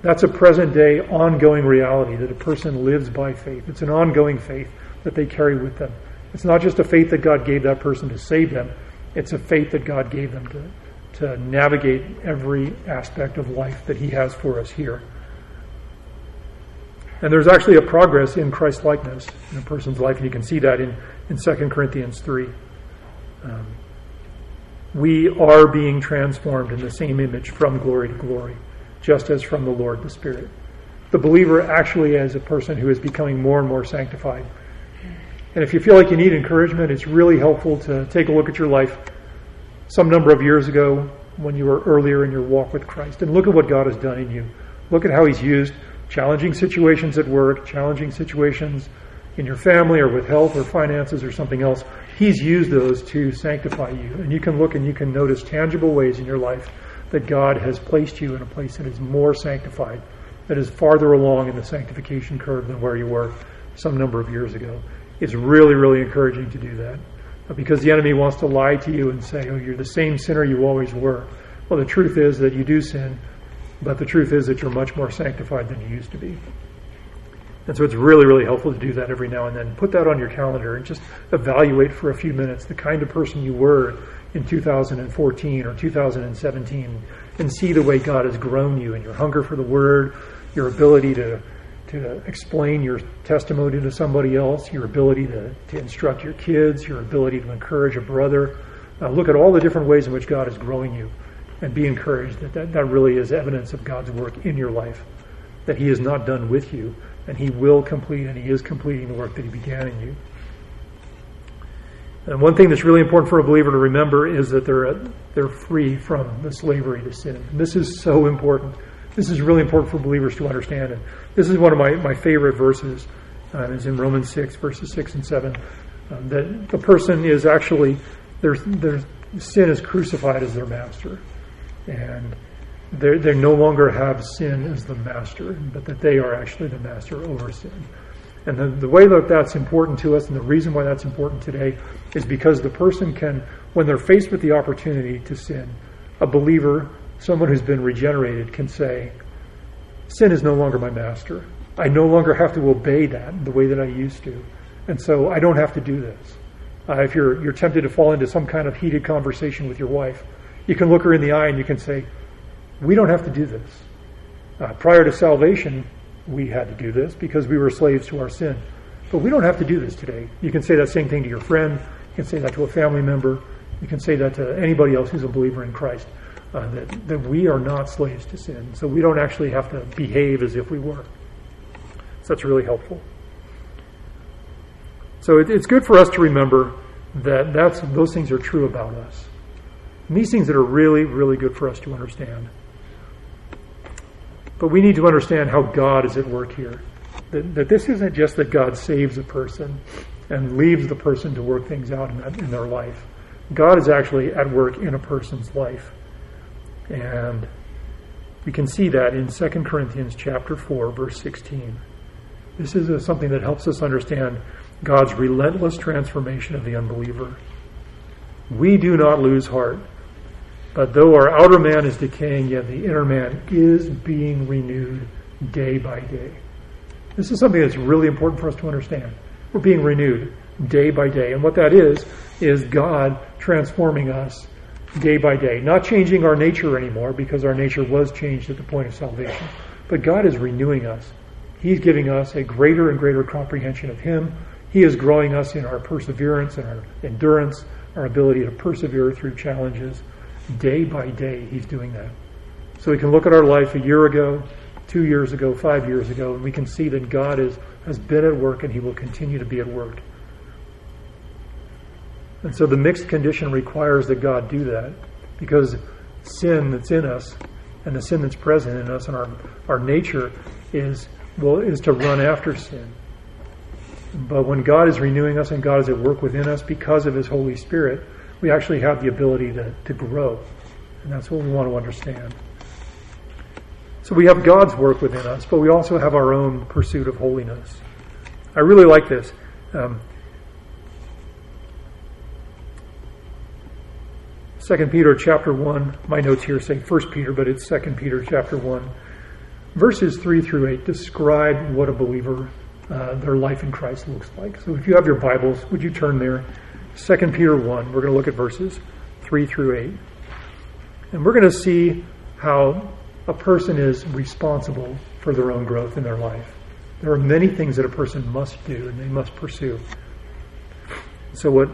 That's a present-day, ongoing reality, that a person lives by faith. It's an ongoing faith that they carry with them. It's not just a faith that God gave that person to save them. It's a faith that God gave them to navigate every aspect of life that he has for us here. And there's actually a progress in Christ-likeness in a person's life, and you can see that in 2 Corinthians 3. We are being transformed in the same image from glory to glory, just as from the Lord the Spirit. The believer actually is a person who is becoming more and more sanctified. And if you feel like you need encouragement, it's really helpful to take a look at your life some number of years ago when you were earlier in your walk with Christ, and look at what God has done in you. Look at how he's used challenging situations at work, challenging situations in your family or with health or finances or something else. He's used those to sanctify you. And you can look and you can notice tangible ways in your life that God has placed you in a place that is more sanctified, that is farther along in the sanctification curve than where you were some number of years ago. It's really, really encouraging to do that. Because the enemy wants to lie to you and say, oh, you're the same sinner you always were. Well, the truth is that you do sin, but the truth is that you're much more sanctified than you used to be. And so it's really, really helpful to do that every now and then. Put that on your calendar and just evaluate for a few minutes the kind of person you were in 2014 or 2017 and see the way God has grown you and your hunger for the Word, your ability to explain your testimony to somebody else, your ability to instruct your kids, your ability to encourage a brother. Look at all the different ways in which God is growing you and be encouraged that really is evidence of God's work in your life, that He is not done with you, and He will complete, and He is completing the work that He began in you. And one thing that's really important for a believer to remember is that they're free from the slavery to sin. And this is so important. This is really important for believers to understand. And this is one of my favorite verses. It's in Romans 6, verses 6 and 7. That the person is actually, their sin is crucified as their master. And they no longer have sin as the master, but that they are actually the master over sin. And the way that that's important to us and the reason why that's important today is because the person can, when they're faced with the opportunity to sin, a believer, someone who's been regenerated, can say, sin is no longer my master. I no longer have to obey that the way that I used to. And so I don't have to do this. If you're tempted to fall into some kind of heated conversation with your wife, you can look her in the eye and you can say, we don't have to do this. Prior to salvation, we had to do this because we were slaves to our sin. But we don't have to do this today. You can say that same thing to your friend. You can say that to a family member. You can say that to anybody else who's a believer in Christ, that we are not slaves to sin. So we don't actually have to behave as if we were. So that's really helpful. So it's good for us to remember that those things are true about us. And these things that are really, really good for us to understand. But we need to understand how God is at work here. That this isn't just that God saves a person and leaves the person to work things out in their life. God is actually at work in a person's life. And we can see that in 2 Corinthians chapter 4, verse 16. This is something that helps us understand God's relentless transformation of the unbeliever. We do not lose heart, but though our outer man is decaying, yet the inner man is being renewed day by day. This is something that's really important for us to understand. We're being renewed day by day. And what that is God transforming us day by day. Not changing our nature anymore, because our nature was changed at the point of salvation. But God is renewing us. He's giving us a greater and greater comprehension of Him. He is growing us in our perseverance and our endurance, our ability to persevere through challenges. Day by day, He's doing that. So we can look at our life a year ago, 2 years ago, 5 years ago, and we can see that God has been at work and He will continue to be at work. And so the mixed condition requires that God do that, because sin that's in us and the sin that's present in us and our nature is to run after sin. But when God is renewing us and God is at work within us because of His Holy Spirit, we actually have the ability to grow. And that's what we want to understand. So we have God's work within us, but we also have our own pursuit of holiness. I really like this. Second Peter chapter 1, my notes here say 1 Peter, but it's 2 Peter chapter 1. Verses 3 through 8 describe what a believer, their life in Christ looks like. So if you have your Bibles, would you turn there? 2 Peter 1, we're going to look at verses 3 through 8. And we're going to see how a person is responsible for their own growth in their life. There are many things that a person must do and they must pursue. So what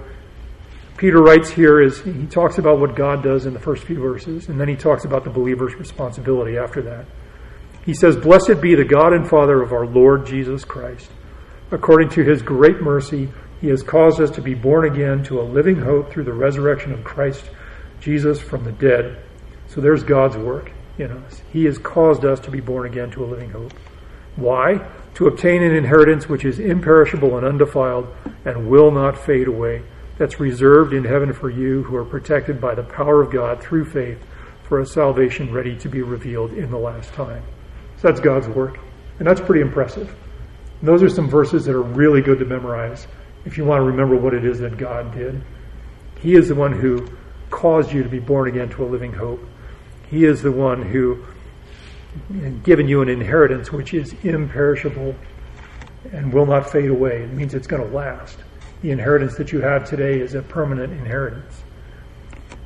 Peter writes here is he talks about what God does in the first few verses, and then he talks about the believer's responsibility after that. He says, "Blessed be the God and Father of our Lord Jesus Christ. According to His great mercy, He has caused us to be born again to a living hope through the resurrection of Christ Jesus from the dead." So there's God's work. in us. He has caused us to be born again to a living hope. Why? To obtain an inheritance which is imperishable and undefiled and will not fade away, that's reserved in heaven for you who are protected by the power of God through faith for a salvation ready to be revealed in the last time. So that's God's work, and that's pretty impressive. And those are some verses that are really good to memorize if you want to remember what it is that God did. He is the one who caused you to be born again to a living hope. He is the one who has given you an inheritance which is imperishable and will not fade away. It means it's going to last. The inheritance that you have today is a permanent inheritance.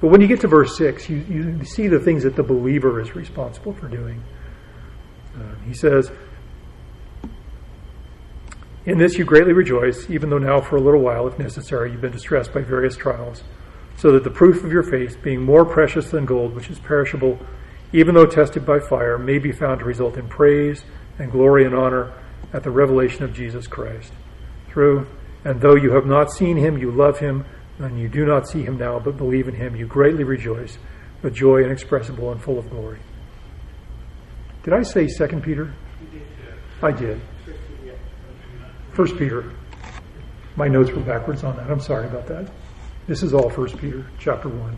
But when you get to verse 6, you see the things that the believer is responsible for doing. He says, "In this you greatly rejoice, even though now for a little while, if necessary, you've been distressed by various trials, so that the proof of your faith, being more precious than gold, which is perishable, even though tested by fire, may be found to result in praise and glory and honor at the revelation of Jesus Christ. Through, and though you have not seen him, you love him, and you do not see him now, but believe in him, you greatly rejoice, with joy inexpressible and full of glory." Did I say 2 Peter? I did. 1 Peter. My notes were backwards on that. I'm sorry about that. This is all 1 Peter, chapter 1.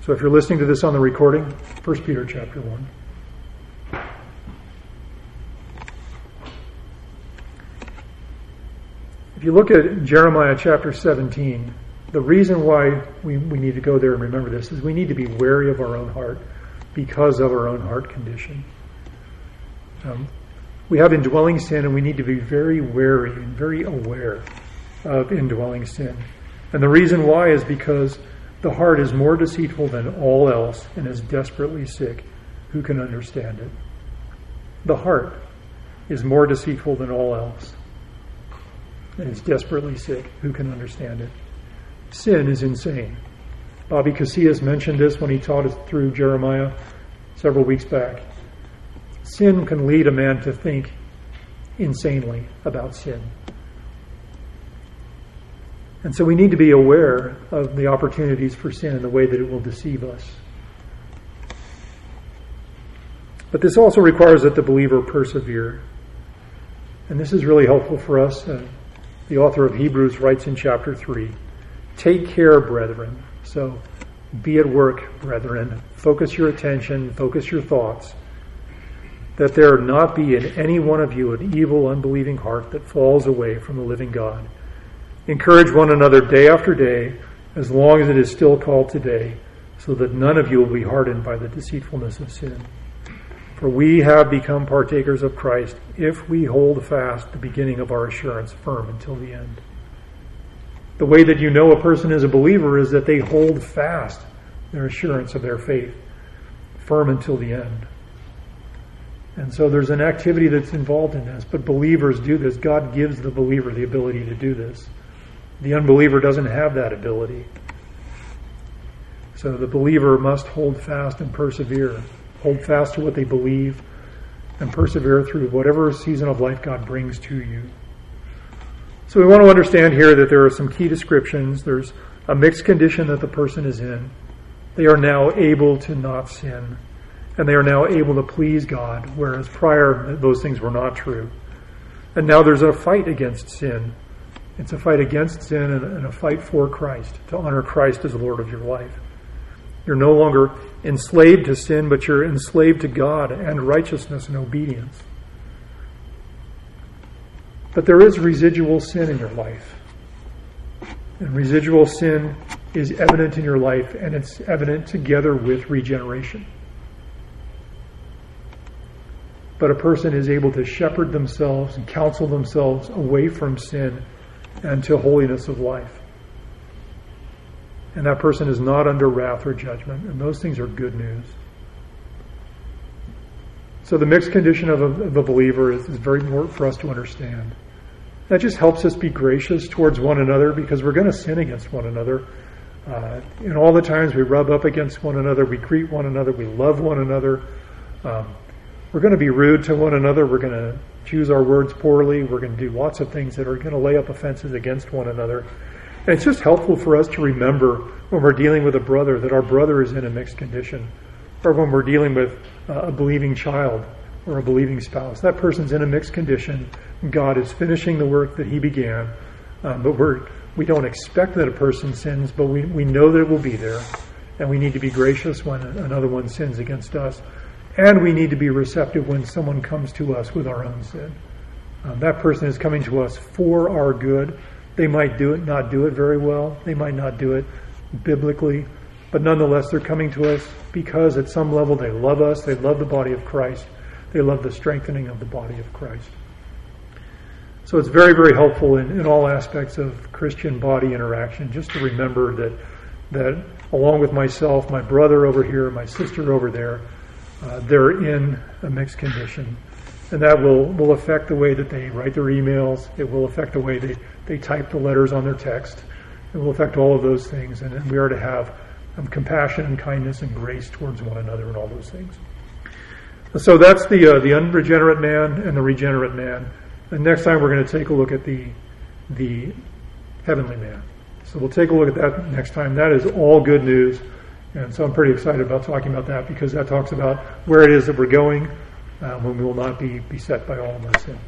So if you're listening to this on the recording, 1 Peter, chapter 1. If you look at Jeremiah chapter 17, the reason why we need to go there and remember this is we need to be wary of our own heart because of our own heart condition. We have indwelling sin, and we need to be very wary and very aware of indwelling sin. And the reason why is because the heart is more deceitful than all else and is desperately sick. Who can understand it? The heart is more deceitful than all else. And is desperately sick. Who can understand it? Sin is insane. Bobby Casillas mentioned this when he taught us through Jeremiah several weeks back. Sin can lead a man to think insanely about sin. And so we need to be aware of the opportunities for sin and the way that it will deceive us. But this also requires that the believer persevere. And this is really helpful for us. The author of Hebrews writes in chapter 3, "Take care, brethren." So be at work, brethren. Focus your attention, focus your thoughts, "that there not be in any one of you an evil, unbelieving heart that falls away from the living God. Encourage one another day after day, as long as it is still called today, so that none of you will be hardened by the deceitfulness of sin. For we have become partakers of Christ if we hold fast the beginning of our assurance firm until the end." The way that you know a person is a believer is that they hold fast their assurance of their faith firm until the end. And so there's an activity that's involved in this, but believers do this. God gives the believer the ability to do this. The unbeliever doesn't have that ability. So the believer must hold fast and persevere. Hold fast to what they believe and persevere through whatever season of life God brings to you. So we want to understand here that there are some key descriptions. There's a mixed condition that the person is in. They are now able to not sin, and they are now able to please God, whereas prior those things were not true. And now there's a fight against sin. It's a fight against sin and a fight for Christ, to honor Christ as Lord of your life. You're no longer enslaved to sin, but you're enslaved to God and righteousness and obedience. But there is residual sin in your life. And residual sin is evident in your life, and it's evident together with regeneration. But a person is able to shepherd themselves and counsel themselves away from sin and to holiness of life. And that person is not under wrath or judgment. And those things are good news. So the mixed condition of a believer is very important for us to understand. That just helps us be gracious towards one another, because we're going to sin against one another. And all the times we rub up against one another, we greet one another, we love one another. We're going to be rude to one another. We're going to choose our words poorly. We're going to do lots of things that are going to lay up offenses against one another. And it's just helpful for us to remember when we're dealing with a brother that our brother is in a mixed condition. or when we're dealing with a believing child or a believing spouse. That person's in a mixed condition. God is finishing the work that he began, but we don't expect that a person sins, but we know that it will be there, and we need to be gracious when another one sins against us, and we need to be receptive when someone comes to us with our own sin. That person is coming to us for our good. They might do it, not do it very well. They might not do it biblically, but nonetheless, they're coming to us because at some level they love us, they love the body of Christ, they love the strengthening of the body of Christ. So it's very, very helpful in all aspects of Christian body interaction just to remember that along with myself, my brother over here, my sister over there, they're in a mixed condition. And that will affect the way that they write their emails. It will affect the way they type the letters on their text. It will affect all of those things. And we are to have compassion and kindness and grace towards one another and all those things. So that's the unregenerate man and the regenerate man. And next time we're going to take a look at the heavenly man. So we'll take a look at that next time. That is all good news. And so I'm pretty excited about talking about that because that talks about where it is that we're going when we will not be beset by all of our sin.